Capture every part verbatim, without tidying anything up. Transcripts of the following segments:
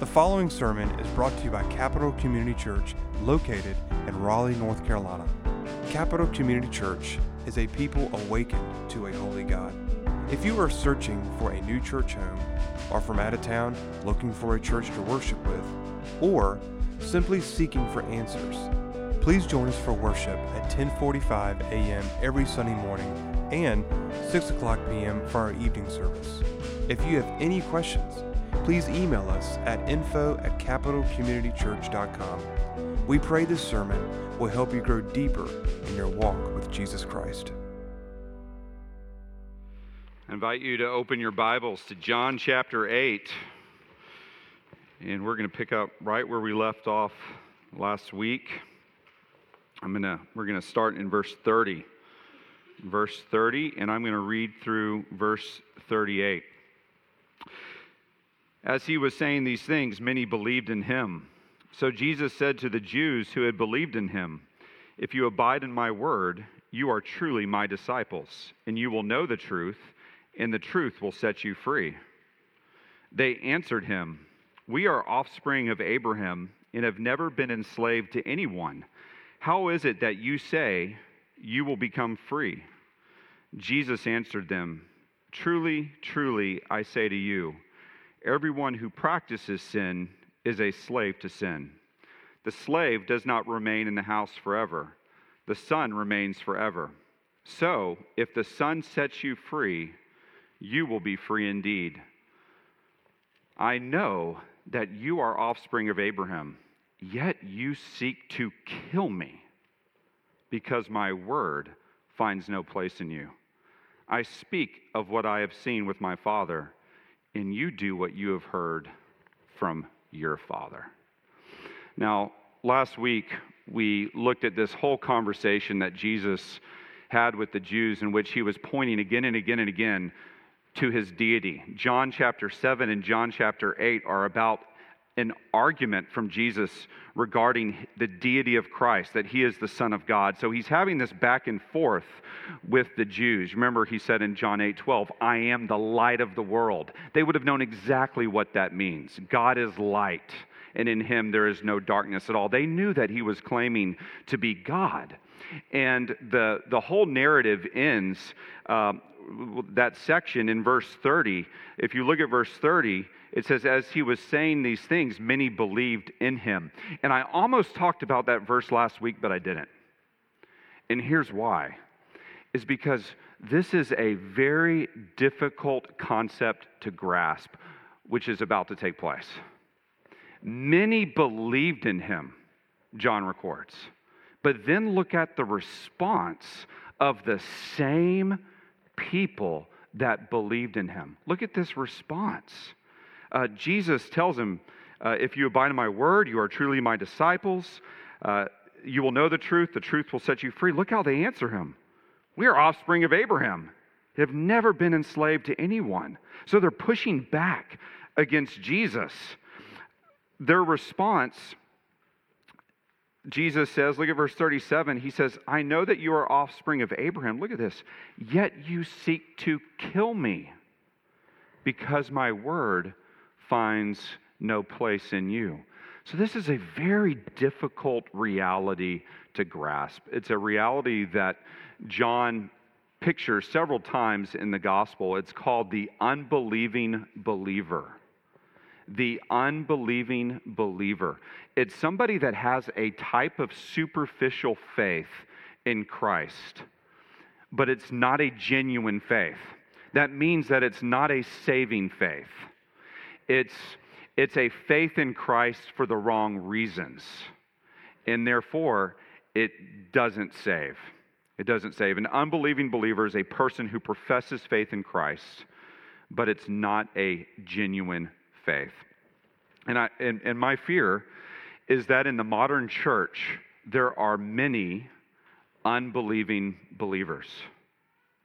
The following sermon is brought to you by Capital Community Church, located in Raleigh, North Carolina. Capital Community Church is a people awakened to a holy God. If you are searching for a new church home, or from out of town looking for a church to worship with, or simply seeking for answers, please join us for worship at ten forty-five a m every Sunday morning and six o'clock p m for our evening service. If you have any questions, please email us at info at capital community church dot com. We pray this sermon will help you grow deeper in your walk with Jesus Christ. I invite you to open your Bibles to John chapter eight, and we're going to pick up right where we left off last week. I'm going to we're going to start in verse thirty. Verse thirty, and I'm going to read through verse thirty-eight. As he was saying these things, many believed in him. So Jesus said to the Jews who had believed in him, "If you abide in my word, you are truly my disciples, and you will know the truth, and the truth will set you free." They answered him, "We are offspring of Abraham and have never been enslaved to anyone. How is it that you say you will become free?" Jesus answered them, "Truly, truly, I say to you, everyone who practices sin is a slave to sin. The slave does not remain in the house forever. The son remains forever. So, if the son sets you free, you will be free indeed. I know that you are offspring of Abraham, yet you seek to kill me, because my word finds no place in you. I speak of what I have seen with my father, and you do what you have heard from your father." Now, last week, we looked at this whole conversation that Jesus had with the Jews, in which he was pointing again and again and again to his deity. John chapter seven and John chapter eight are about an argument from Jesus regarding the deity of Christ, that he is the Son of God. So he's having this back and forth with the Jews. Remember, he said in John eight twelve, "I am the light of the world." They would have known exactly what that means. God is light, and in him there is no darkness at all. They knew that he was claiming to be God. And the, the whole narrative ends, uh, that section in verse thirty. If you look at verse thirty, it says, as he was saying these things, many believed in him. And I almost talked about that verse last week, but I didn't. And here's why. Is because this is a very difficult concept to grasp, which is about to take place. Many believed in him, John records. But then look at the response of the same people that believed in him. Look at this response. Uh, Jesus tells him, uh, if you abide in my word, you are truly my disciples. Uh, you will know the truth. The truth will set you free. Look how they answer him. We are offspring of Abraham. They have never been enslaved to anyone. So they're pushing back against Jesus. Their response, Jesus says, look at verse thirty-seven, he says, "I know that you are offspring of Abraham." Look at this. "Yet you seek to kill me, because my word finds no place in you." So this is a very difficult reality to grasp. It's a reality that John pictures several times in the gospel. It's called the unbelieving believer. The unbelieving believer. It's somebody that has a type of superficial faith in Christ, but it's not a genuine faith. That means that it's not a saving faith. It's, it's a faith in Christ for the wrong reasons, and therefore it doesn't save. It doesn't save. An unbelieving believer is a person who professes faith in Christ, but it's not a genuine faith. Faith. And, I, and, and my fear is that in the modern church, there are many unbelieving believers.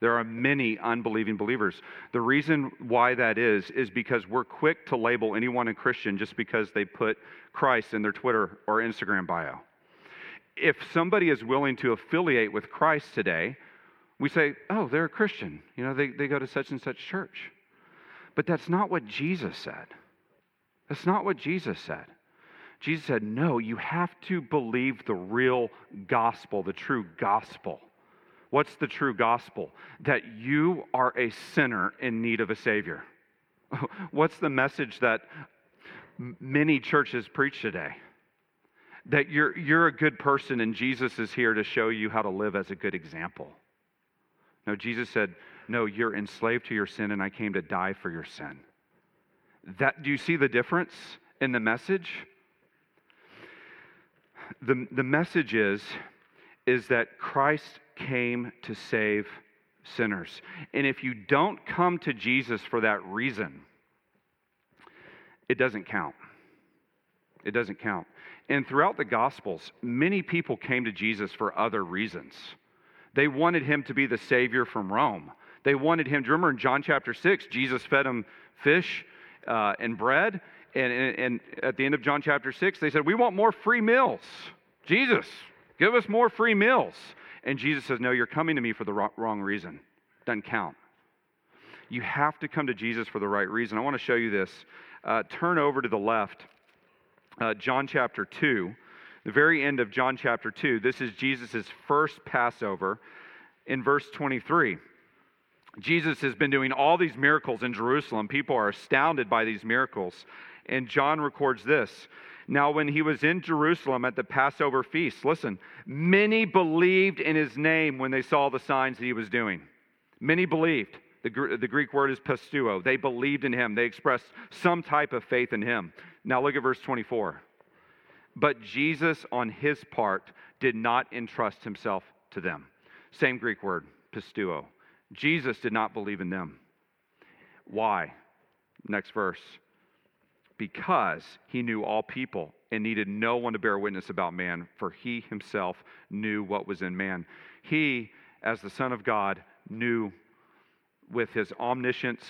There are many unbelieving believers. The reason why that is, is because we're quick to label anyone a Christian just because they put Christ in their Twitter or Instagram bio. If somebody is willing to affiliate with Christ today, we say, oh, they're a Christian. You know, they, they go to such and such church. But that's not what Jesus said. That's not what Jesus said. Jesus said, no, you have to believe the real gospel, the true gospel. What's the true gospel? That you are a sinner in need of a Savior. What's the message that many churches preach today? That you're, you're a good person and Jesus is here to show you how to live as a good example. No, Jesus said, no, you're enslaved to your sin and I came to die for your sin. That, do you see the difference in the message? The, the message is, is that Christ came to save sinners. And if you don't come to Jesus for that reason, it doesn't count. It doesn't count. And throughout the Gospels, many people came to Jesus for other reasons. They wanted him to be the Savior from Rome. They wanted him, do you remember in John chapter six, Jesus fed them fish uh, and bread? And, and, and at the end of John chapter six, they said, we want more free meals. Jesus, give us more free meals. And Jesus says, no, you're coming to me for the wrong reason. Doesn't count. You have to come to Jesus for the right reason. I want to show you this. Uh, turn over to the left. Uh, John chapter two, the very end of John chapter two. This is Jesus' first Passover. In verse twenty-three, Jesus has been doing all these miracles in Jerusalem. People are astounded by these miracles. And John records this. Now, when he was in Jerusalem at the Passover feast, listen, many believed in his name when they saw the signs that he was doing. Many believed. The, the Greek word is pistuo. They believed in him. They expressed some type of faith in him. Now, look at verse twenty-four. But Jesus, on his part, did not entrust himself to them. Same Greek word, pistuo. Jesus did not believe in them. Why? Next verse. Because he knew all people and needed no one to bear witness about man, for he himself knew what was in man. He, as the Son of God, knew with his omniscience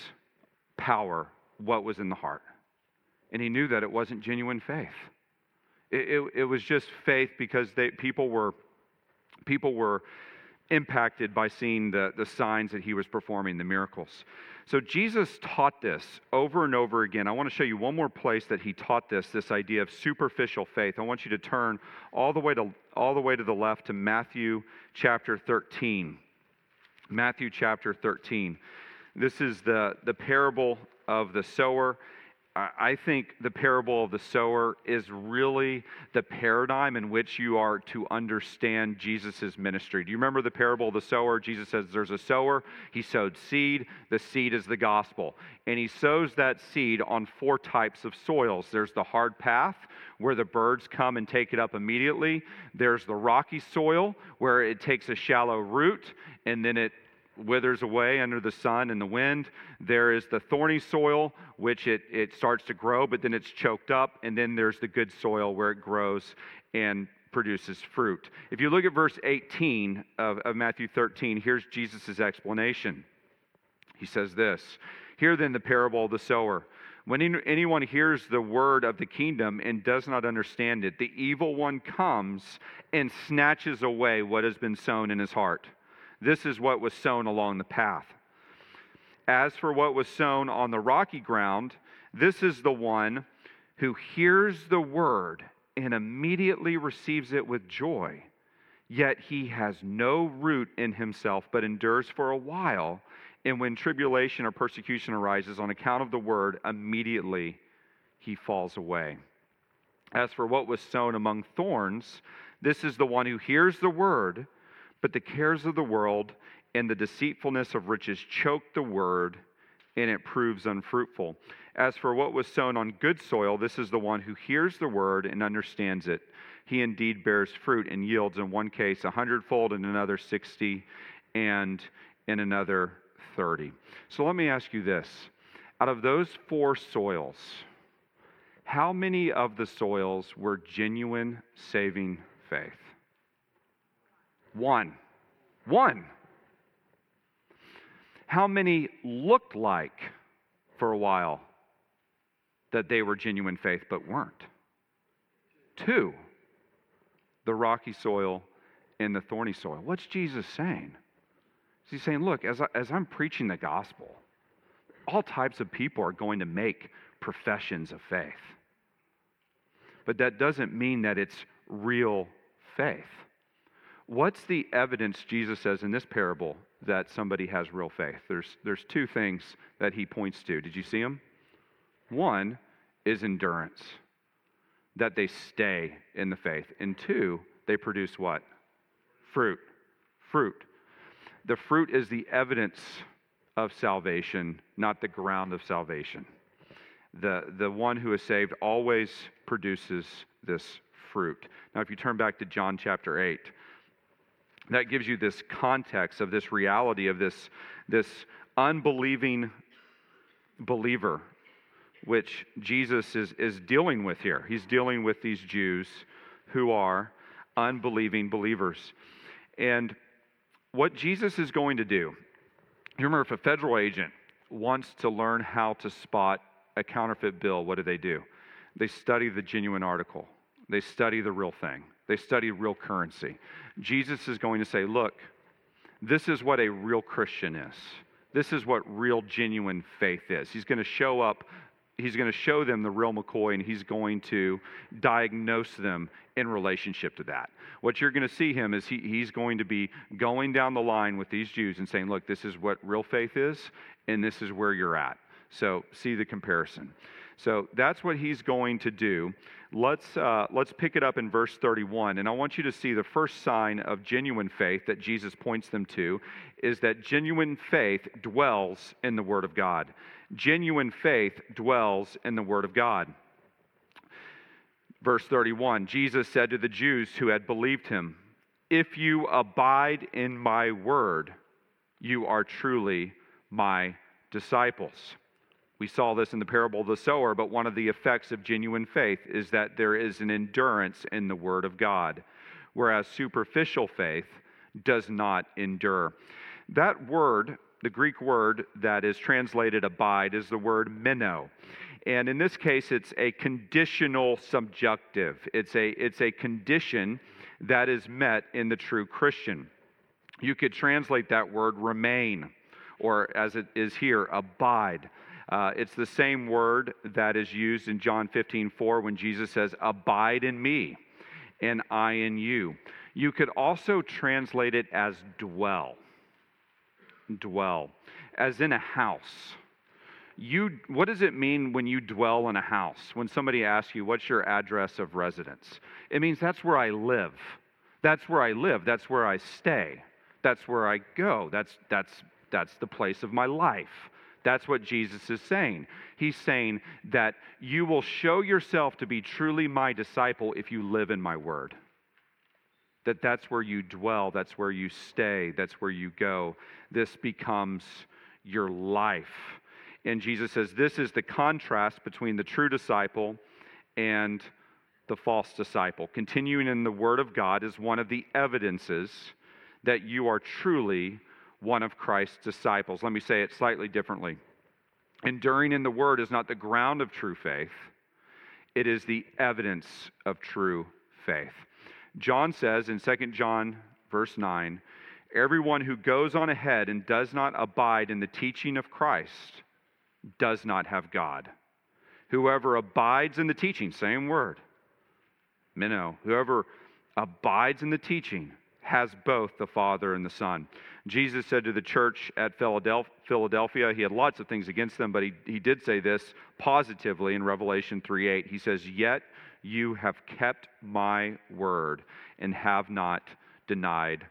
power what was in the heart. And he knew that it wasn't genuine faith. It, it, it was just faith because they, people were people were impacted by seeing the, the signs that he was performing, the miracles. So Jesus taught this over and over again. I want to show you one more place that he taught this, this idea of superficial faith. I want you to turn all the way to all the way to the left to Matthew chapter thirteen. Matthew chapter thirteen. This is the, the parable of the sower. I think the parable of the sower is really the paradigm in which you are to understand Jesus' ministry. Do you remember the parable of the sower? Jesus says there's a sower. He sowed seed. The seed is the gospel. And he sows that seed on four types of soils. There's the hard path, where the birds come and take it up immediately. There's the rocky soil, where it takes a shallow root, and then it withers away under the sun and the wind. There is the thorny soil, which it, it starts to grow, but then it's choked up. And then there's the good soil where it grows and produces fruit. If you look at verse eighteen of, of Matthew thirteen, here's Jesus' explanation. He says this, "Hear then the parable of the sower. When anyone hears the word of the kingdom and does not understand it, the evil one comes and snatches away what has been sown in his heart. This is what was sown along the path. As for what was sown on the rocky ground, this is the one who hears the word and immediately receives it with joy. Yet he has no root in himself, but endures for a while. And when tribulation or persecution arises on account of the word, immediately he falls away. As for what was sown among thorns, this is the one who hears the word, but the cares of the world and the deceitfulness of riches choke the word, and it proves unfruitful. As for what was sown on good soil, this is the one who hears the word and understands it. He indeed bears fruit and yields in one case a hundredfold, in another sixty, and in another thirty. So let me ask you this. Out of those four soils, how many of the soils were genuine saving faith? One. One. How many looked like for a while that they were genuine faith but weren't? Two. The rocky soil and the thorny soil. What's Jesus saying? He's saying, look, as, I, as I'm preaching the gospel, all types of people are going to make professions of faith. but that doesn't mean that it's real faith. What's the evidence Jesus says in this parable that somebody has real faith? There's there's two things that he points to. Did you see them? One is endurance, that they stay in the faith. And two, they produce what? Fruit. Fruit. The fruit is the evidence of salvation, not the ground of salvation. The, the one who is saved always produces this fruit. Now, if you turn back to John chapter eight, that gives you this context of this reality of this, this unbelieving believer, which Jesus is, is dealing with here. He's dealing with these Jews who are unbelieving believers. And what Jesus is going to do, you remember, if a federal agent wants to learn how to spot a counterfeit bill, what do they do? They study the genuine article. They study the real thing. They study real currency. Jesus is going to say, look, this is what a real Christian is. This is what real, genuine faith is. He's going to show up. He's going to show them the real McCoy, and he's going to diagnose them in relationship to that. What you're going to see him is he, he's going to be going down the line with these Jews and saying, look, this is what real faith is, and this is where you're at. So see the comparison. So that's what he's going to do. Let's uh, let's pick it up in verse thirty-one, and I want you to see the first sign of genuine faith that Jesus points them to is that genuine faith dwells in the Word of God. Genuine faith dwells in the Word of God. Verse thirty-one, Jesus said to the Jews who had believed him, "If you abide in my word, you are truly my disciples." We saw this in the parable of the sower, but one of the effects of genuine faith is that there is an endurance in the Word of God, whereas superficial faith does not endure. That word, the Greek word that is translated abide, is the word meno. And in this case, it's a conditional subjunctive. It's a, it's a condition that is met in the true Christian. You could translate that word remain, or as it is here, abide. Uh, it's the same word that is used in John fifteen four when Jesus says, "Abide in me, and I in you." You could also translate it as dwell. Dwell. As in a house. You, what does it mean when you dwell in a house? When somebody asks you, what's your address of residence? It means that's where I live. That's where I live. That's where I stay. That's where I go. That's, that's, that's the place of my life. That's what Jesus is saying. He's saying that you will show yourself to be truly my disciple if you live in my word. That that's where you dwell, that's where you stay, that's where you go. This becomes your life. And Jesus says this is the contrast between the true disciple and the false disciple. Continuing in the word of God is one of the evidences that you are truly one of Christ's disciples. Let me say it slightly differently. Enduring in the Word is not the ground of true faith. It is the evidence of true faith. John says in Second John verse nine, "Everyone who goes on ahead and does not abide in the teaching of Christ does not have God. Whoever abides in the teaching," same word, minnow, "whoever abides in the teaching has both the Father and the Son." Jesus said to the church at Philadelphia, he had lots of things against them, but he, he did say this positively in Revelation three eight. He says, "Yet you have kept my word and have not denied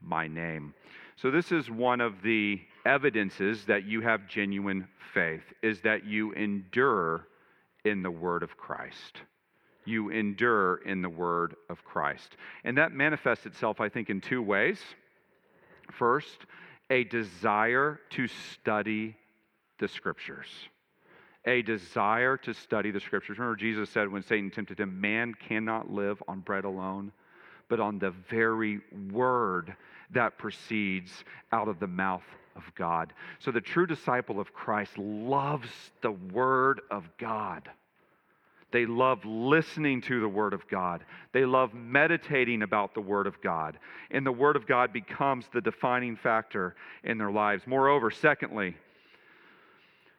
my name." So this is one of the evidences that you have genuine faith, is that you endure in the word of Christ. You endure in the word of Christ. And that manifests itself, I think, in two ways. First, a desire to study the Scriptures. A desire to study the Scriptures. Remember, Jesus said when Satan tempted him, "Man cannot live on bread alone, but on the very word that proceeds out of the mouth of God." So the true disciple of Christ loves the word of God. They love listening to the Word of God. They love meditating about the Word of God. And the Word of God becomes the defining factor in their lives. Moreover, secondly,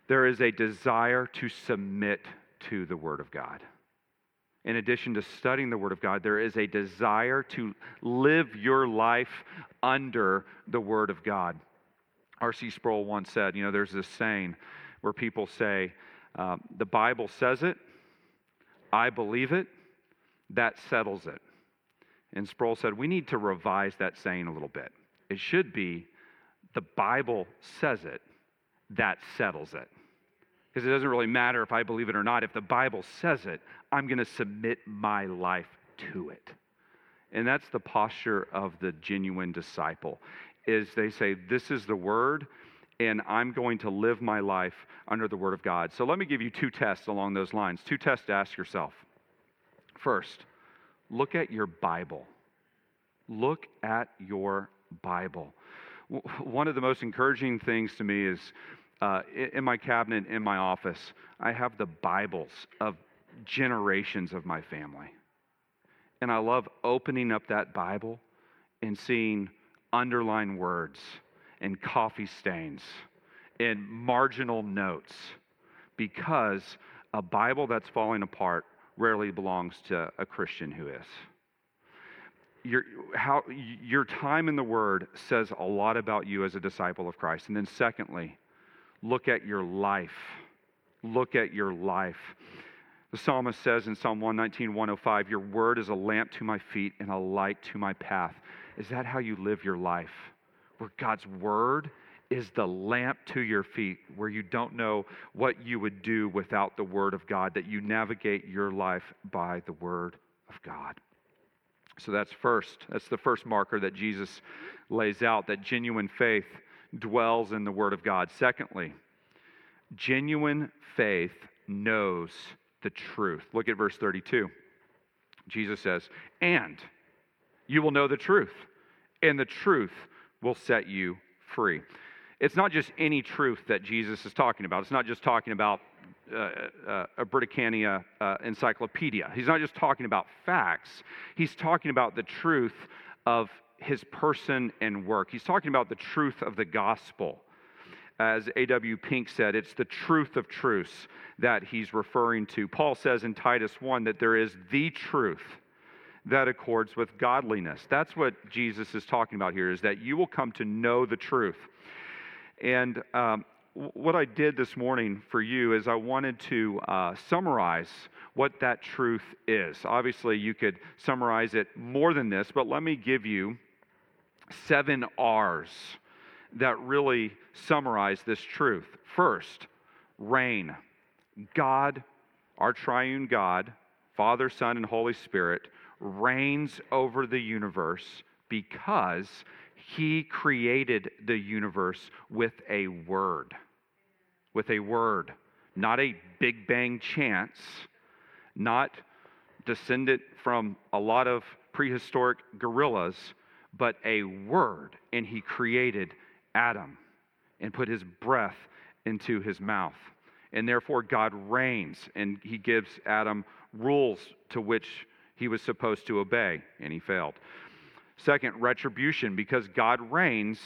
there is a desire to submit to the Word of God. in addition to studying the Word of God, there is a desire to live your life under the Word of God. R C. Sproul once said, you know, there's this saying where people say, uh, the Bible says it, I believe it, that settles it. And Sproul said, we need to revise that saying a little bit. It should be, the Bible says it, that settles it. Because it doesn't really matter if I believe it or not. If the Bible says it, I'm going to submit my life to it. And that's the posture of the genuine disciple, is they say, this is the Word, and I'm going to live my life under the Word of God. So let me give you two tests along those lines, two tests to ask yourself. First, look at your Bible. Look at your Bible. One of the most encouraging things to me is uh, in my cabinet, in my office, I have the Bibles of generations of my family. And I love opening up that Bible and seeing underlined words and coffee stains and marginal notes, because a Bible that's falling apart rarely belongs to a Christian who is. Your, how, your time in the Word says a lot about you as a disciple of Christ. And then secondly, look at your life. Look at your life. The psalmist says in Psalm one nineteen, one oh five, your Word is a lamp to my feet and a light to my path. Is that how you live your life? Where God's Word is the lamp to your feet, where you don't know what you would do without the Word of God, that you navigate your life by the Word of God. So that's first. That's the first marker that Jesus lays out, that genuine faith dwells in the Word of God. Secondly, genuine faith knows the truth. Look at verse thirty-two. Jesus says, and you will know the truth, and the truth will set you free. It's not just any truth that Jesus is talking about. It's not just talking about uh, uh, a Britannia uh, encyclopedia. He's not just talking about facts. He's talking about the truth of his person and work. He's talking about the truth of the gospel. As A W Pink said, it's the truth of truths that he's referring to. Paul says in Titus one that there is the truth that accords with godliness. That's what Jesus is talking about here, is that you will come to know the truth. And um, what I did this morning for you is I wanted to uh, summarize what that truth is. Obviously, you could summarize it more than this, but let me give you seven R's that really summarize this truth. First, reign. God, our triune God, Father, Son, and Holy Spirit, reigns over the universe because he created the universe with a word. With a word. Not a Big Bang chance. Not descended from a lot of prehistoric gorillas. But a word. And he created Adam and put his breath into his mouth. And therefore God reigns. And he gives Adam rules to which he was supposed to obey, and he failed. Second, retribution. Because God reigns,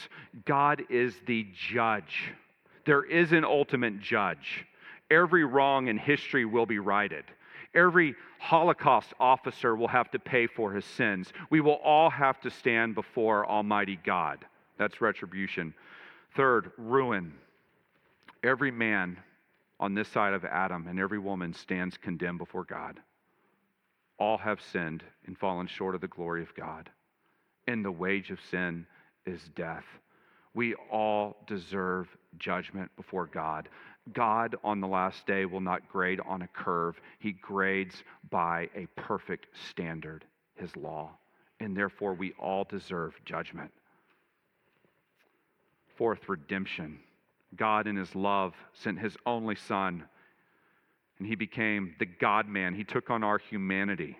God is the judge. There is an ultimate judge. Every wrong in history will be righted. Every Holocaust officer will have to pay for his sins. We will all have to stand before Almighty God. That's retribution. Third, ruin. Every man on this side of Adam and every woman stands condemned before God. All have sinned and fallen short of the glory of God. And the wage of sin is death. We all deserve judgment before God. God on the last day will not grade on a curve. He grades by a perfect standard, his law. And therefore we all deserve judgment. Fourth, redemption. God in his love sent his only Son, and he became the God-man. He took on our humanity.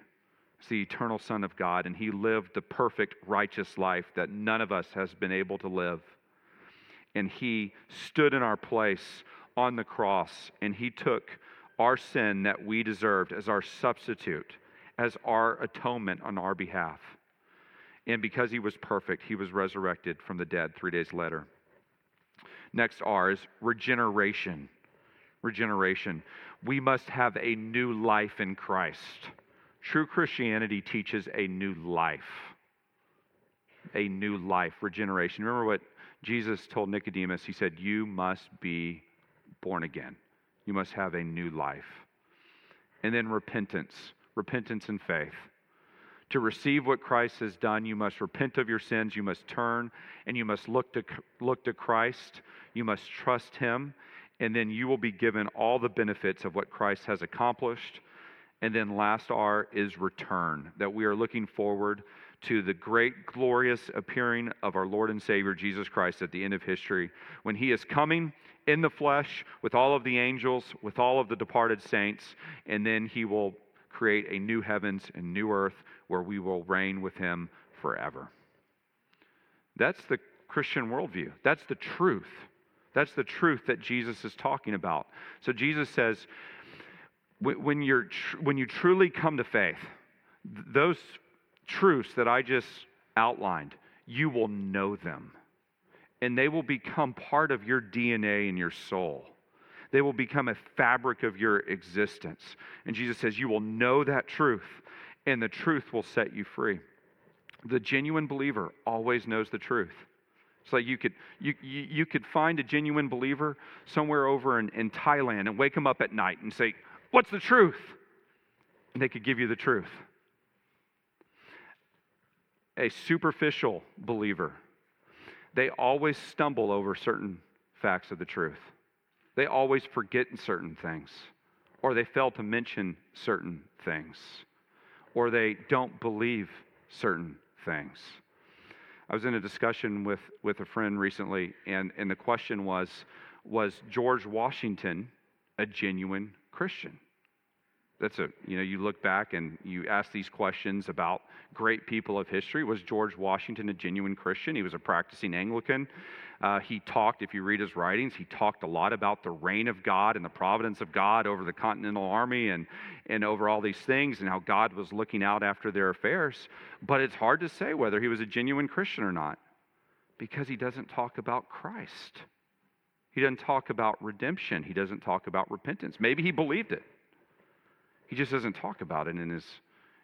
He's the eternal Son of God, and he lived the perfect, righteous life that none of us has been able to live. And he stood in our place on the cross, and he took our sin that we deserved as our substitute, as our atonement on our behalf. And because he was perfect, he was resurrected from the dead three days later. Next R is regeneration. Regeneration. We must have a new life in Christ. True Christianity teaches a new life. A new life, regeneration. Remember what Jesus told Nicodemus? He said, you must be born again. You must have a new life. And then repentance. Repentance and faith. To receive what Christ has done, you must repent of your sins, you must turn, and you must look to look to Christ, you must trust Him, and then you will be given all the benefits of what Christ has accomplished. And then last R is return, that we are looking forward to the great, glorious appearing of our Lord and Savior, Jesus Christ, at the end of history, when He is coming in the flesh with all of the angels, with all of the departed saints, and then He will create a new heavens and new earth where we will reign with Him forever. That's the Christian worldview. That's the truth. That's the truth that Jesus is talking about. So Jesus says, when you're when you truly come to faith, those truths that I just outlined, you will know them, and they will become part of your D N A and your soul. They will become a fabric of your existence. And Jesus says, you will know that truth, and the truth will set you free. The genuine believer always knows the truth. It's like you could you you, you could find a genuine believer somewhere over in, in Thailand and wake them up at night and say, what's the truth? And they could give you the truth. A superficial believer, they always stumble over certain facts of the truth. They always forget certain things, or they fail to mention certain things, or they don't believe certain things. I was in a discussion with, with a friend recently, and, and the question was, was George Washington a genuine Christian? That's a, you know, you look back and you ask these questions about great people of history. Was George Washington a genuine Christian? He was a practicing Anglican. Uh, he talked, if you read his writings, he talked a lot about the reign of God and the providence of God over the Continental Army and, and over all these things, and how God was looking out after their affairs. But it's hard to say whether he was a genuine Christian or not, because he doesn't talk about Christ. He doesn't talk about redemption. He doesn't talk about repentance. Maybe he believed it. He just doesn't talk about it in his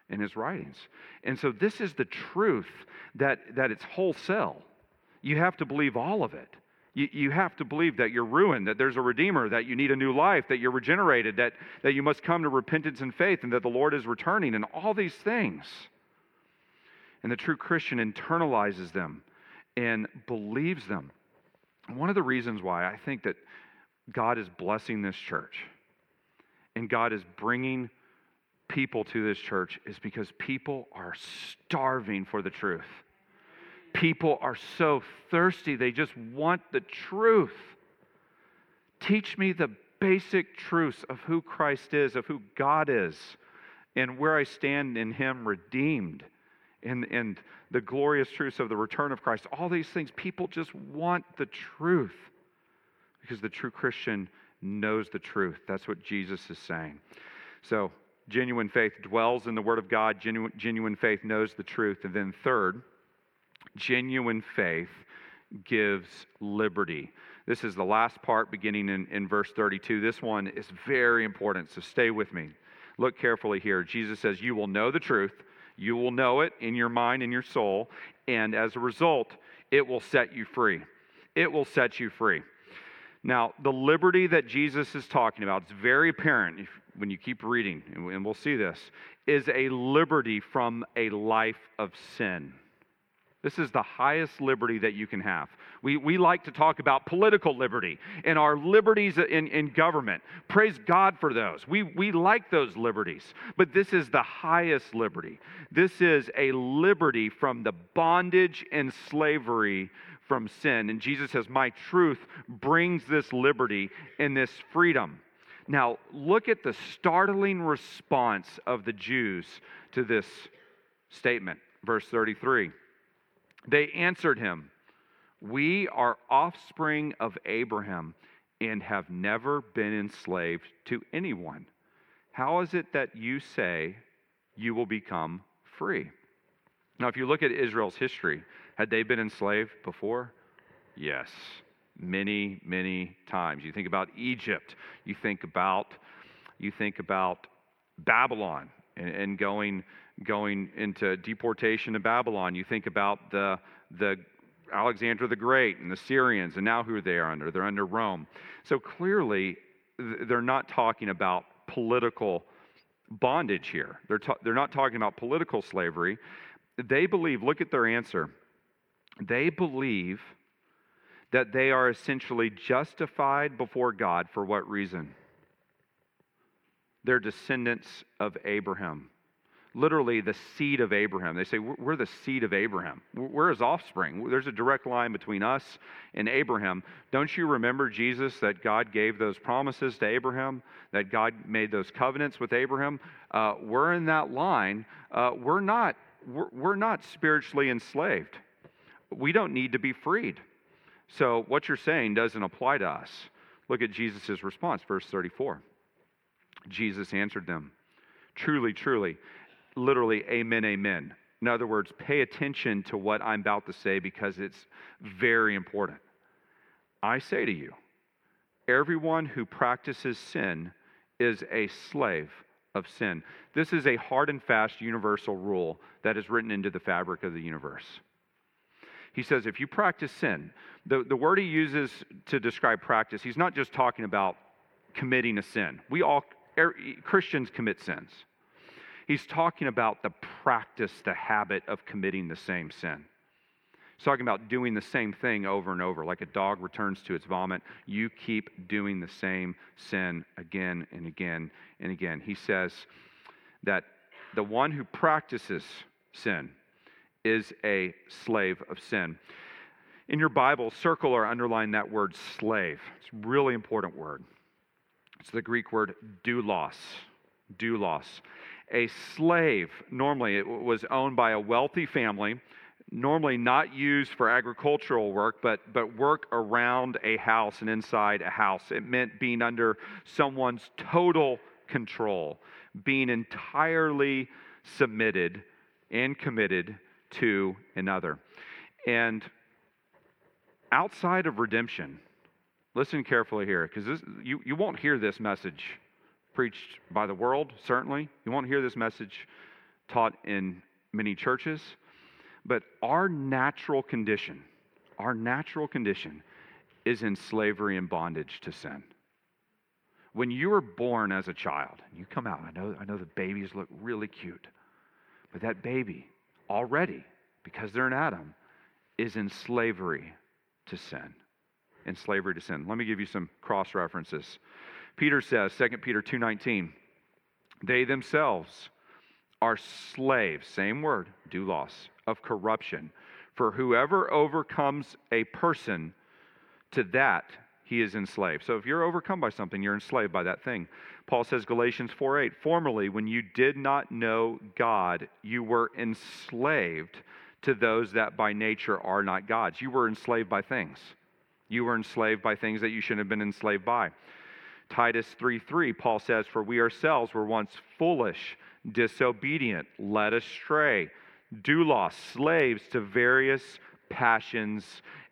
in his writings. And so this is the truth that, that it's wholesale. You have to believe all of it. You, you have to believe that you're ruined, that there's a Redeemer, that you need a new life, that you're regenerated, that, that you must come to repentance and faith, and that the Lord is returning, and all these things. And the true Christian internalizes them and believes them. One of the reasons why I think that God is blessing this church and God is bringing people to this church is because people are starving for the truth. People are so thirsty. They just want the truth. Teach me the basic truths of who Christ is, of who God is, and where I stand in Him redeemed, and, and the glorious truths of the return of Christ. All these things, people just want the truth, because the true Christian knows the truth. That's what Jesus is saying. So, genuine faith dwells in the Word of God. Genu- genuine faith knows the truth. And then third, genuine faith gives liberty. This is the last part, beginning in, in verse thirty-two. This one is very important, so stay with me. Look carefully here. Jesus says, you will know the truth. You will know it in your mind, in your soul, and as a result, it will set you free. It will set you free. Now, the liberty that Jesus is talking about, it's very apparent if, when you keep reading, and we'll see this, is a liberty from a life of sin. This is the highest liberty that you can have. We, we like to talk about political liberty and our liberties in, in government. Praise God for those. We, we like those liberties, but this is the highest liberty. This is a liberty from the bondage and slavery from sin. And Jesus says, my truth brings this liberty and this freedom. Now, look at the startling response of the Jews to this statement. Verse thirty-three. They answered Him, we are offspring of Abraham and have never been enslaved to anyone. How is it that you say you will become free? Now, if you look at Israel's history, had they been enslaved before? Yes, many, many times. You think about Egypt. You think about, you think about Babylon and, and going going into deportation to Babylon. You think about the the Alexander the Great and the Syrians, and now who they are under. They're under Rome. So clearly, they're not talking about political bondage here. They're, ta- they're not talking about political slavery. They believe, look at their answer, they believe that they are essentially justified before God. For what reason? They're descendants of Abraham. Literally the seed of Abraham. They say, we're the seed of Abraham. We're his offspring. There's a direct line between us and Abraham. Don't you remember, Jesus, that God gave those promises to Abraham, that God made those covenants with Abraham? Uh, we're in that line. Uh, we're not, we're, we're not spiritually enslaved. We don't need to be freed. So what you're saying doesn't apply to us. Look at Jesus' response, verse thirty-four. Jesus answered them, truly, truly, literally, amen, amen. In other words, pay attention to what I'm about to say because it's very important. I say to you, everyone who practices sin is a slave of sin. This is a hard and fast universal rule that is written into the fabric of the universe. He says, if you practice sin, the, the word he uses to describe practice, he's not just talking about committing a sin. We all, er, Christians commit sins. He's talking about the practice, the habit of committing the same sin. He's talking about doing the same thing over and over. Like a dog returns to its vomit, you keep doing the same sin again and again and again. He says that the one who practices sin is a slave of sin. In your Bible, circle or underline that word slave. It's a really important word. It's the Greek word doulos. Doulos. A slave, normally it was owned by a wealthy family, normally not used for agricultural work, but but work around a house and inside a house. It meant being under someone's total control, being entirely submitted and committed to another. And outside of redemption, listen carefully here, because you, you won't hear this message preached by the world, certainly. You won't hear this message taught in many churches. But our natural condition, our natural condition is in slavery and bondage to sin. When you were born as a child, you come out, I know, I know the babies look really cute, but that baby already, because they're an Adam, is in slavery to sin. In slavery to sin. Let me give you some cross references. Peter says, Second Peter two nineteen, they themselves are slaves, same word, doulos, of corruption. For whoever overcomes a person, to that he is enslaved. So if you're overcome by something, you're enslaved by that thing. Paul says, Galatians four eight, formerly when you did not know God, you were enslaved to those that by nature are not God's. You were enslaved by things. You were enslaved by things that you shouldn't have been enslaved by. Titus three three, Paul says, for we ourselves were once foolish, disobedient, led astray, doulos, slaves to various passions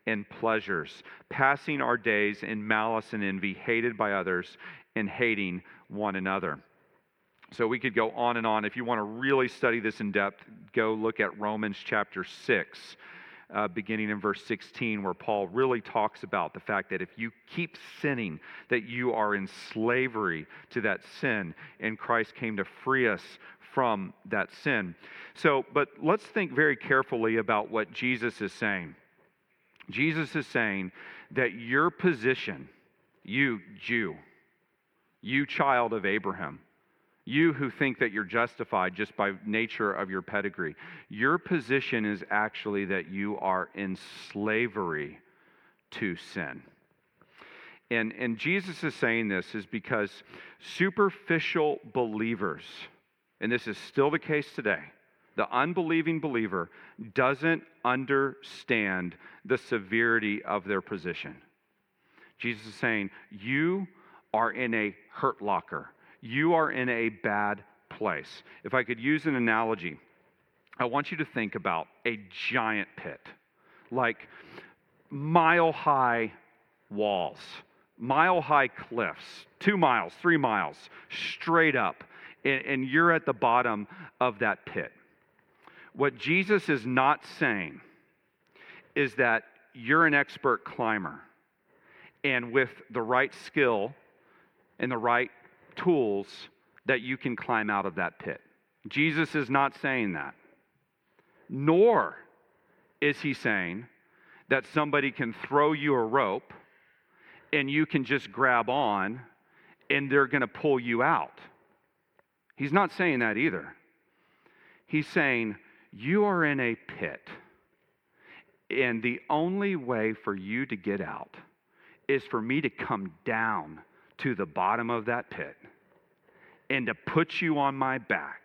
and pleasures, passing our days in malice and envy, hated by others and hating one another. So we could go on and on. If you want to really study this in depth, go look at Romans chapter six. Uh, beginning in verse sixteen, where Paul really talks about the fact that if you keep sinning, that you are in slavery to that sin, and Christ came to free us from that sin. So, but let's think very carefully about what Jesus is saying. Jesus is saying that your position, you Jew, you child of Abraham, you who think that you're justified just by nature of your pedigree, your position is actually that you are in slavery to sin. And, and Jesus is saying this is because superficial believers, and this is still the case today, the unbelieving believer doesn't understand the severity of their position. Jesus is saying, you are in a hurt locker. You are in a bad place. If I could use an analogy, I want you to think about a giant pit, like mile-high walls, mile-high cliffs, two miles, three miles, straight up. and, and you're at the bottom of that pit. What Jesus is not saying is that you're an expert climber, and with the right skill and the right tools that you can climb out of that pit. Jesus is not saying that. Nor is he saying that somebody can throw you a rope and you can just grab on and they're going to pull you out. He's not saying that either. He's saying you are in a pit, and the only way for you to get out is for me to come down to the bottom of that pit and to put you on my back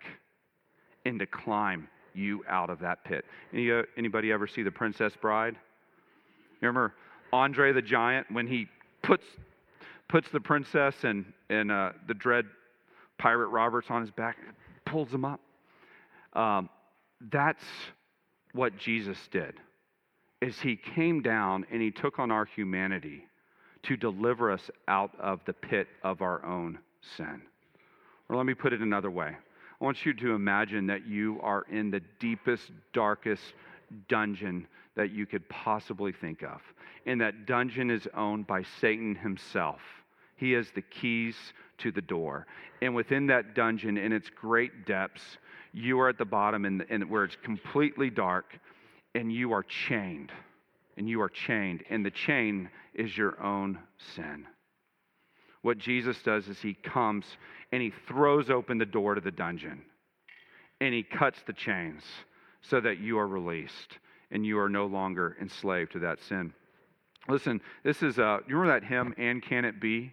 and to climb you out of that pit. Any, uh, anybody ever see The Princess Bride? You remember Andre the Giant when he puts puts the princess and, and uh, the dread pirate Roberts on his back and pulls him up? Um, that's what Jesus did, is he came down and he took on our humanity to deliver us out of the pit of our own sin. Or let me put it another way. I want you to imagine that you are in the deepest, darkest dungeon that you could possibly think of. And that dungeon is owned by Satan himself. He has the keys to the door. And within that dungeon, in its great depths, you are at the bottom and, and where it's completely dark, and you are chained. And you are chained. And the chain is your own sin. What Jesus does is he comes and he throws open the door to the dungeon. And he cuts the chains so that you are released and you are no longer enslaved to that sin. Listen, this is, uh, you remember that hymn, "And Can It Be?"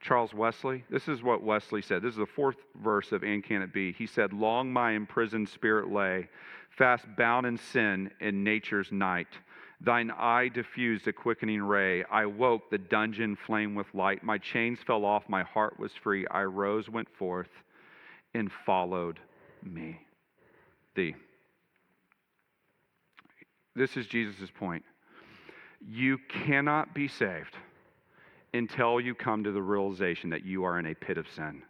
Charles Wesley? This is what Wesley said. This is the fourth verse of "And Can It Be?" He said, "Long my imprisoned spirit lay, fast bound in sin in nature's night. Thine eye diffused a quickening ray. I woke, the dungeon flamed with light. My chains fell off, my heart was free. I rose, went forth, and followed me. Thee." This is Jesus' point. You cannot be saved until you come to the realization that you are in a pit of sin.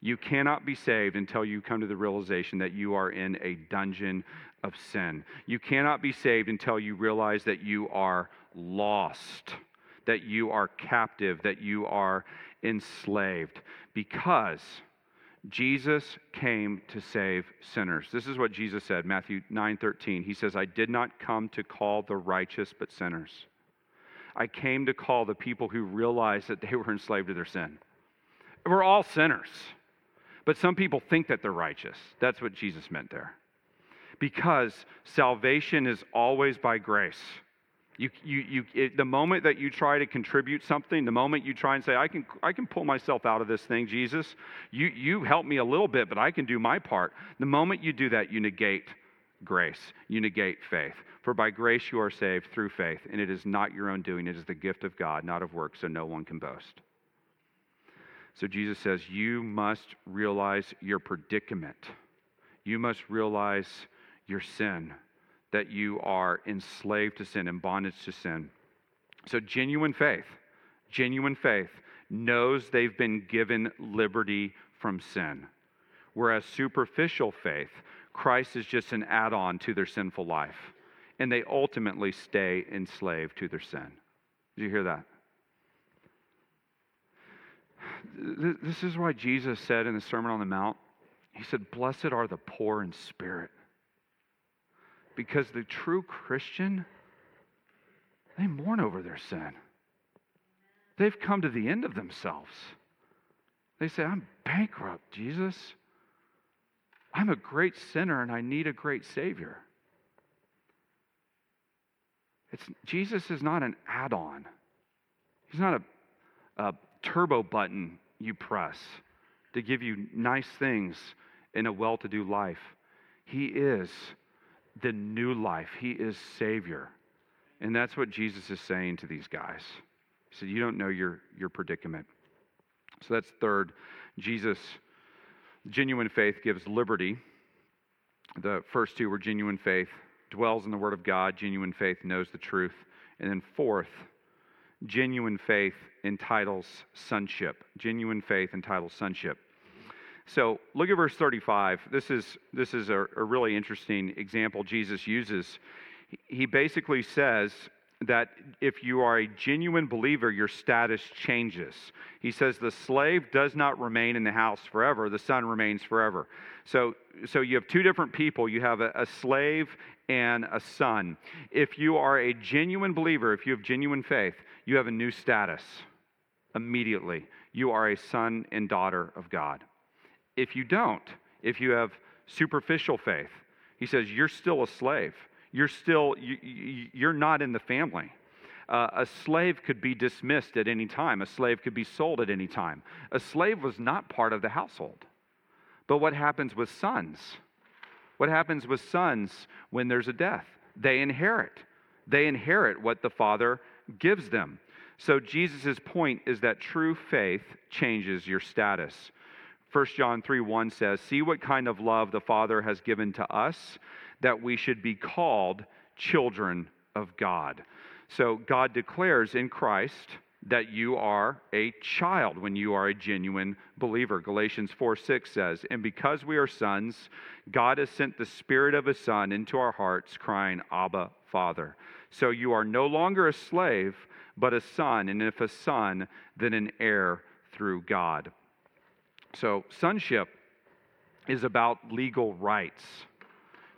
You cannot be saved until you come to the realization that you are in a dungeon of sin. You cannot be saved until you realize that you are lost, that you are captive, that you are enslaved, because Jesus came to save sinners. This is what Jesus said, Matthew nine thirteen. He says, "I did not come to call the righteous, but sinners." I came to call the people who realized that they were enslaved to their sin. We're all sinners. But some people think that they're righteous. That's what Jesus meant there. Because salvation is always by grace. You, you, you, it, the moment that you try to contribute something, the moment you try and say, I can, I can pull myself out of this thing, Jesus, you, you help me a little bit, but I can do my part. The moment you do that, you negate grace. You negate faith. For by grace you are saved through faith, and it is not your own doing. It is the gift of God, not of works, so no one can boast. So Jesus says, you must realize your predicament. You must realize your sin, that you are enslaved to sin, in bondage to sin. So genuine faith, genuine faith knows they've been given liberty from sin. Whereas superficial faith, Christ is just an add-on to their sinful life. And they ultimately stay enslaved to their sin. Did you hear that? This is why Jesus said in the Sermon on the Mount, he said, "Blessed are the poor in spirit." Because the true Christian, they mourn over their sin. They've come to the end of themselves. They say, "I'm bankrupt, Jesus. I'm a great sinner and I need a great Savior." It's, Jesus is not an add-on. He's not a, a turbo button you press to give you nice things in a well-to-do life. He is the new life. He is Savior. And that's what Jesus is saying to these guys. He said, you don't know your, your predicament. So that's third. Jesus, genuine faith gives liberty. The first two were genuine faith dwells in the Word of God. Genuine faith knows the truth. And then fourth, genuine faith entitles sonship. Genuine faith entitles sonship. So look at verse thirty-five. This is this is a, a really interesting example Jesus uses. He basically says that if you are a genuine believer, your status changes. He says the slave does not remain in the house forever, the son remains forever. So so you have two different people. You have a, a slave and a son. If you are a genuine believer, if you have genuine faith, you have a new status immediately. You are a son and daughter of God. If you don't, if you have superficial faith, he says you're still a slave. You're still, you, you, you're not in the family. Uh, a slave could be dismissed at any time. A slave could be sold at any time. A slave was not part of the household. But what happens with sons? What happens with sons when there's a death? They inherit. They inherit what the father gives them. So Jesus' point is that true faith changes your status. First John three one says, "See what kind of love the Father has given to us, that we should be called children of God." So God declares in Christ that you are a child when you are a genuine believer. Galatians four six says, "And because we are sons, God has sent the Spirit of His Son into our hearts, crying, 'Abba, Father.'" So you are no longer a slave, but a son, and if a son, then an heir through God. So sonship is about legal rights.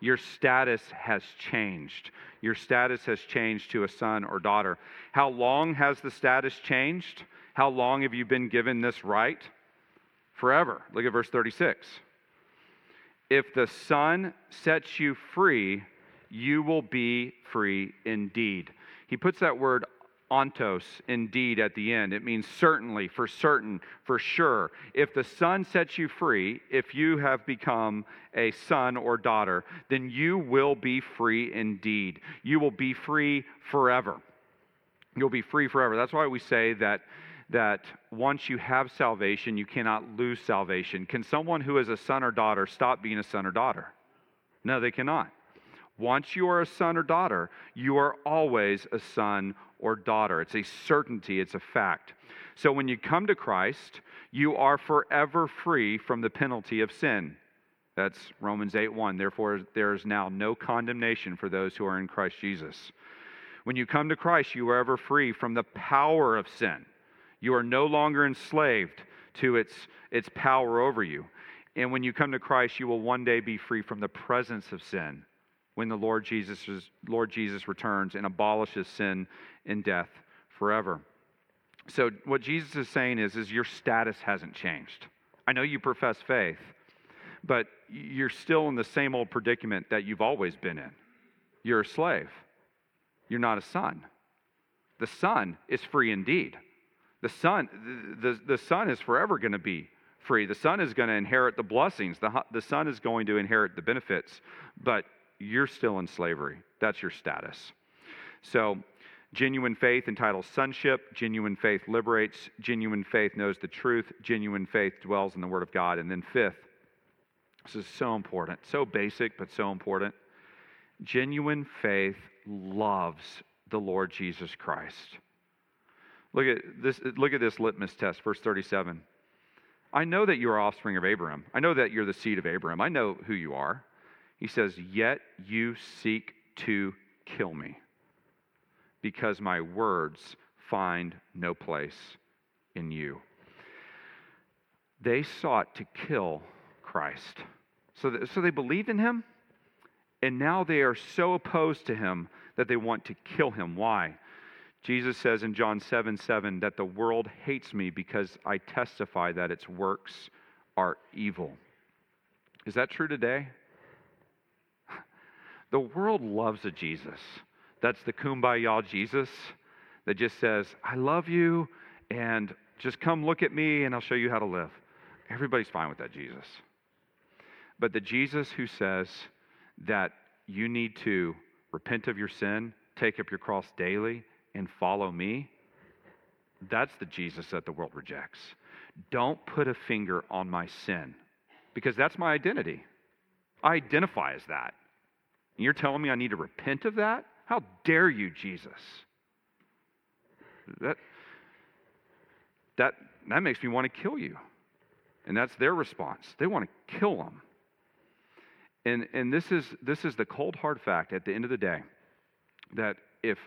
Your status has changed. Your status has changed to a son or daughter. How long has the status changed? How long have you been given this right? Forever. Look at verse thirty-six. "If the Son sets you free, you will be free indeed." He puts that word ontos, indeed, at the end. It means certainly, for certain, for sure. If the Son sets you free, if you have become a son or daughter, then you will be free indeed. You will be free forever. You'll be free forever. That's why we say that that once you have salvation, you cannot lose salvation. Can someone who is a son or daughter stop being a son or daughter? No, they cannot. Once you are a son or daughter, you are always a son or daughter. It's a certainty. It's a fact. So when you come to Christ, you are forever free from the penalty of sin. That's Romans eight one. "Therefore, there is now no condemnation for those who are in Christ Jesus." When you come to Christ, you are ever free from the power of sin. You are no longer enslaved to its, its power over you. And when you come to Christ, you will one day be free from the presence of sin, when the Lord Jesus is, Lord Jesus returns and abolishes sin and death forever. So what Jesus is saying is, is your status hasn't changed. I know you profess faith, but you're still in the same old predicament that you've always been in. You're a slave. You're not a son. The son is free indeed. The son, the, the son is forever going to be free. The son is going to inherit the blessings. The, the son is going to inherit the benefits, but you're still in slavery. That's your status. So genuine faith entitles sonship. Genuine faith liberates. Genuine faith knows the truth. Genuine faith dwells in the Word of God. And then fifth, this is so important, so basic, but so important. Genuine faith loves the Lord Jesus Christ. Look at this, look at this litmus test, verse thirty-seven. "I know that you are offspring of Abraham. I know that you're the seed of Abraham. I know who you are." He says, "Yet you seek to kill me, because my words find no place in you." They sought to kill Christ. So, th- so they believed in him, and now they are so opposed to him that they want to kill him. Why? Jesus says in John seven seven that the world hates me because I testify that its works are evil. Is that true today? The world loves a Jesus. That's the kumbaya Jesus that just says, "I love you, and just come look at me, and I'll show you how to live." Everybody's fine with that Jesus. But the Jesus who says that you need to repent of your sin, take up your cross daily, and follow me, that's the Jesus that the world rejects. Don't put a finger on my sin, because that's my identity. I identify as that. And you're telling me I need to repent of that? How dare you, Jesus? That, that, that makes me want to kill you. And that's their response. They want to kill him. And and this is this is the cold hard fact at the end of the day, that if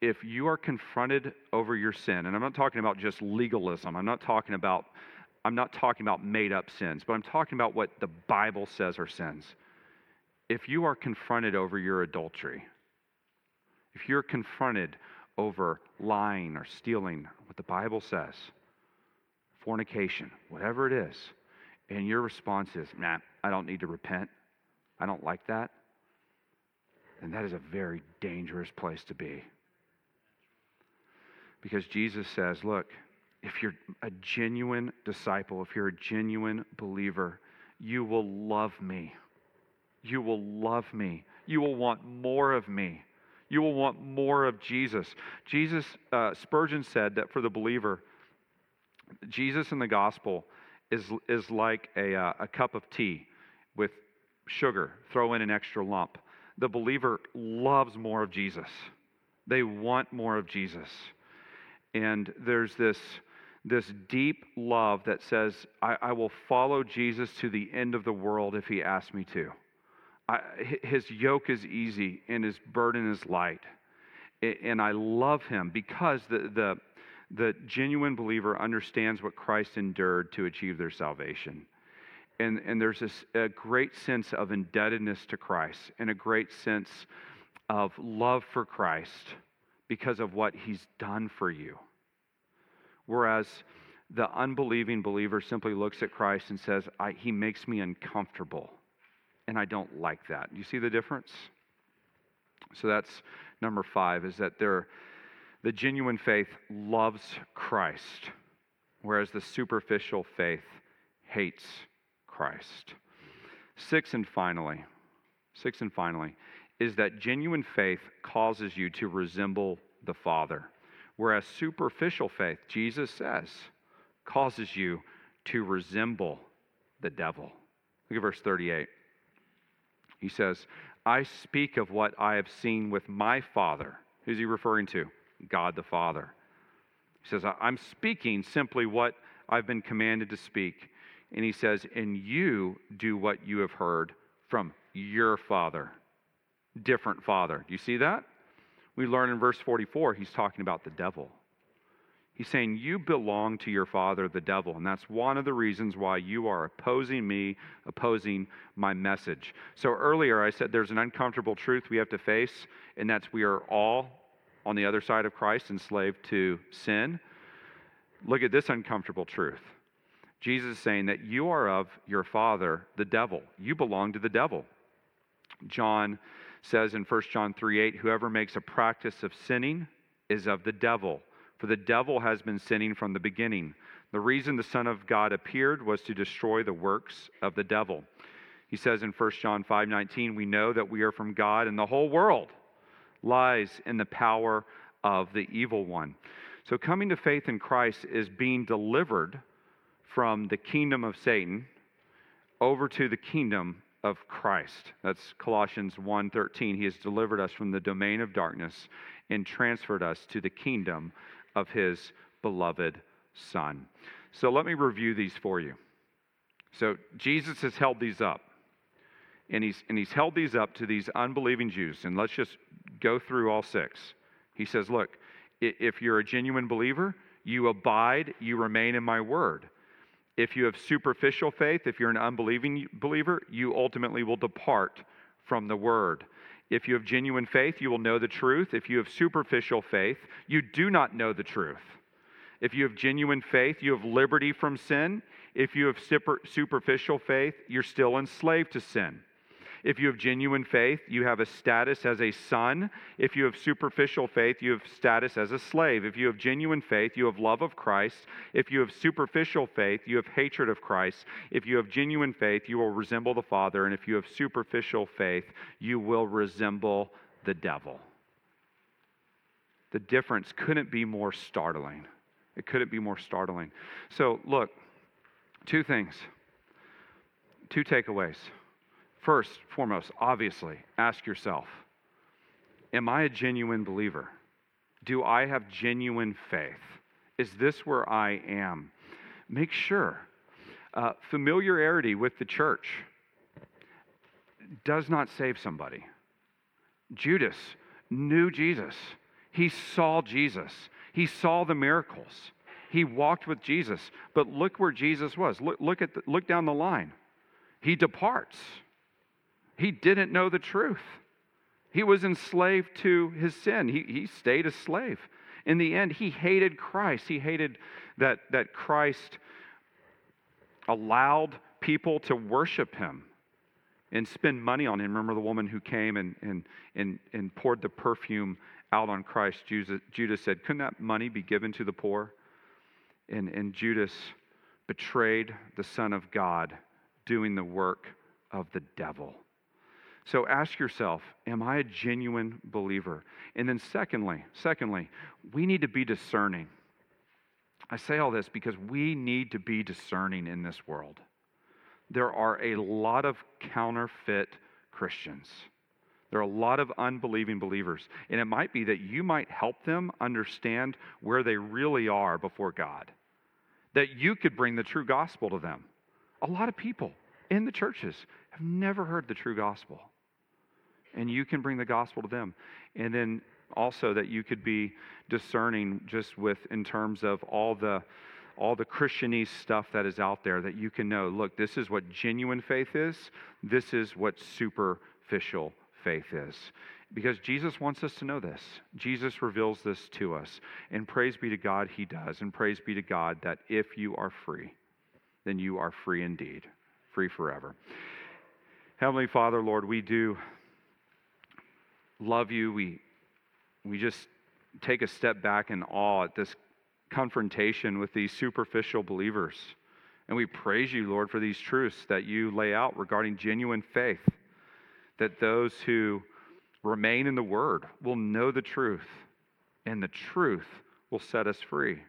if you are confronted over your sin, and I'm not talking about just legalism, I'm not talking about I'm not talking about made up sins, but I'm talking about what the Bible says are sins. If you are confronted over your adultery, if you're confronted over lying or stealing, what the Bible says, fornication, whatever it is, and your response is, nah, I don't need to repent, I don't like that, and that is a very dangerous place to be. Because Jesus says, look, if you're a genuine disciple, if you're a genuine believer, you will love me. You will love me. You will want more of me. You will want more of Jesus. Jesus, uh, Spurgeon said that for the believer, Jesus in the gospel is is like a uh, a cup of tea with sugar. Throw in an extra lump. The believer loves more of Jesus. They want more of Jesus. And there's this this deep love that says, I, I will follow Jesus to the end of the world if he asks me to. I, his yoke is easy and his burden is light. And I love him because the the the genuine believer understands what Christ endured to achieve their salvation. And, and there's this, a great sense of indebtedness to Christ and a great sense of love for Christ because of what he's done for you. Whereas the unbelieving believer simply looks at Christ and says, I, he makes me uncomfortable, and I don't like that. You see the difference? So that's number five, is that there, the genuine faith loves Christ, whereas the superficial faith hates Christ. Six and finally, six and finally, is that genuine faith causes you to resemble the Father, whereas superficial faith, Jesus says, causes you to resemble the devil. Look at verse thirty-eight. He says, I speak of what I have seen with my Father. Who's he referring to? God the Father. He says, I'm speaking simply what I've been commanded to speak. And he says, and you do what you have heard from your father. Different father. Do you see that? We learn in verse forty-four, he's talking about the devil. He's saying, you belong to your father, the devil, and that's one of the reasons why you are opposing me, opposing my message. So earlier I said there's an uncomfortable truth we have to face, and that's we are all on the other side of Christ, enslaved to sin. Look at this uncomfortable truth. Jesus is saying that you are of your father, the devil. You belong to the devil. John says in First John three eight, whoever makes a practice of sinning is of the devil. For the devil has been sinning from the beginning. The reason the Son of God appeared was to destroy the works of the devil. He says in First John five nineteen, we know that we are from God, and the whole world lies in the power of the evil one. So coming to faith in Christ is being delivered from the kingdom of Satan over to the kingdom of Christ. That's Colossians one thirteen. He has delivered us from the domain of darkness and transferred us to the kingdom of his beloved Son. So let me review these for you. So Jesus has held these up. And he's, and he's held these up to these unbelieving Jews. And let's just go through all six. He says, look, if you're a genuine believer, you abide, you remain in my word. If you have superficial faith, if you're an unbelieving believer, you ultimately will depart from the word. If you have genuine faith, you will know the truth. If you have superficial faith, you do not know the truth. If you have genuine faith, you have liberty from sin. If you have superficial faith, you're still enslaved to sin. If you have genuine faith, you have a status as a son. If you have superficial faith, you have status as a slave. If you have genuine faith, you have love of Christ. If you have superficial faith, you have hatred of Christ. If you have genuine faith, you will resemble the Father. And if you have superficial faith, you will resemble the devil. The difference couldn't be more startling. It couldn't be more startling. So, look, two things, two takeaways. First, foremost, obviously, ask yourself, am I a genuine believer? Do I have genuine faith? Is this where I am? Make sure. Uh, familiarity with the church does not save somebody. Judas knew Jesus. He saw Jesus. He saw the miracles. He walked with Jesus. But look where Jesus was. Look, look at the, look down the line. He departs. He didn't know the truth. He was enslaved to his sin. He, he stayed a slave. In the end, he hated Christ. He hated that, that Christ allowed people to worship him and spend money on him. Remember the woman who came and and and, and poured the perfume out on Christ? Judas, Judas said, couldn't that money be given to the poor? And, and Judas betrayed the Son of God, doing the work of the devil. So ask yourself, am I a genuine believer? And then secondly, secondly, we need to be discerning. I say all this because we need to be discerning in this world. There are a lot of counterfeit Christians. There are a lot of unbelieving believers. And it might be that you might help them understand where they really are before God. That you could bring the true gospel to them. A lot of people in the churches have never heard the true gospel. And you can bring the gospel to them. And then also that you could be discerning just with in terms of all the all the Christianese stuff that is out there, that you can know, look, this is what genuine faith is. This is what superficial faith is. Because Jesus wants us to know this. Jesus reveals this to us. And praise be to God, he does. And praise be to God that if you are free, then you are free indeed. Free forever. Heavenly Father, Lord, we do love you. We we just take a step back in awe at this confrontation with these superficial believers. And we praise you, Lord, for these truths that you lay out regarding genuine faith, that those who remain in the Word will know the truth, and the truth will set us free.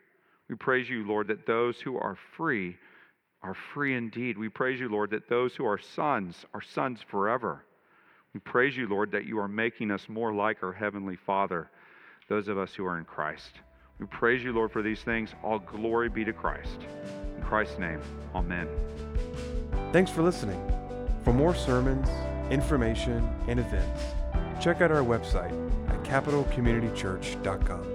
We praise you, Lord, that those who are free are free indeed. We praise you, Lord, that those who are sons are sons forever. We praise you, Lord, that you are making us more like our Heavenly Father, those of us who are in Christ. We praise you, Lord, for these things. All glory be to Christ. In Christ's name, amen. Thanks for listening. For more sermons, information, and events, check out our website at capital community church dot com.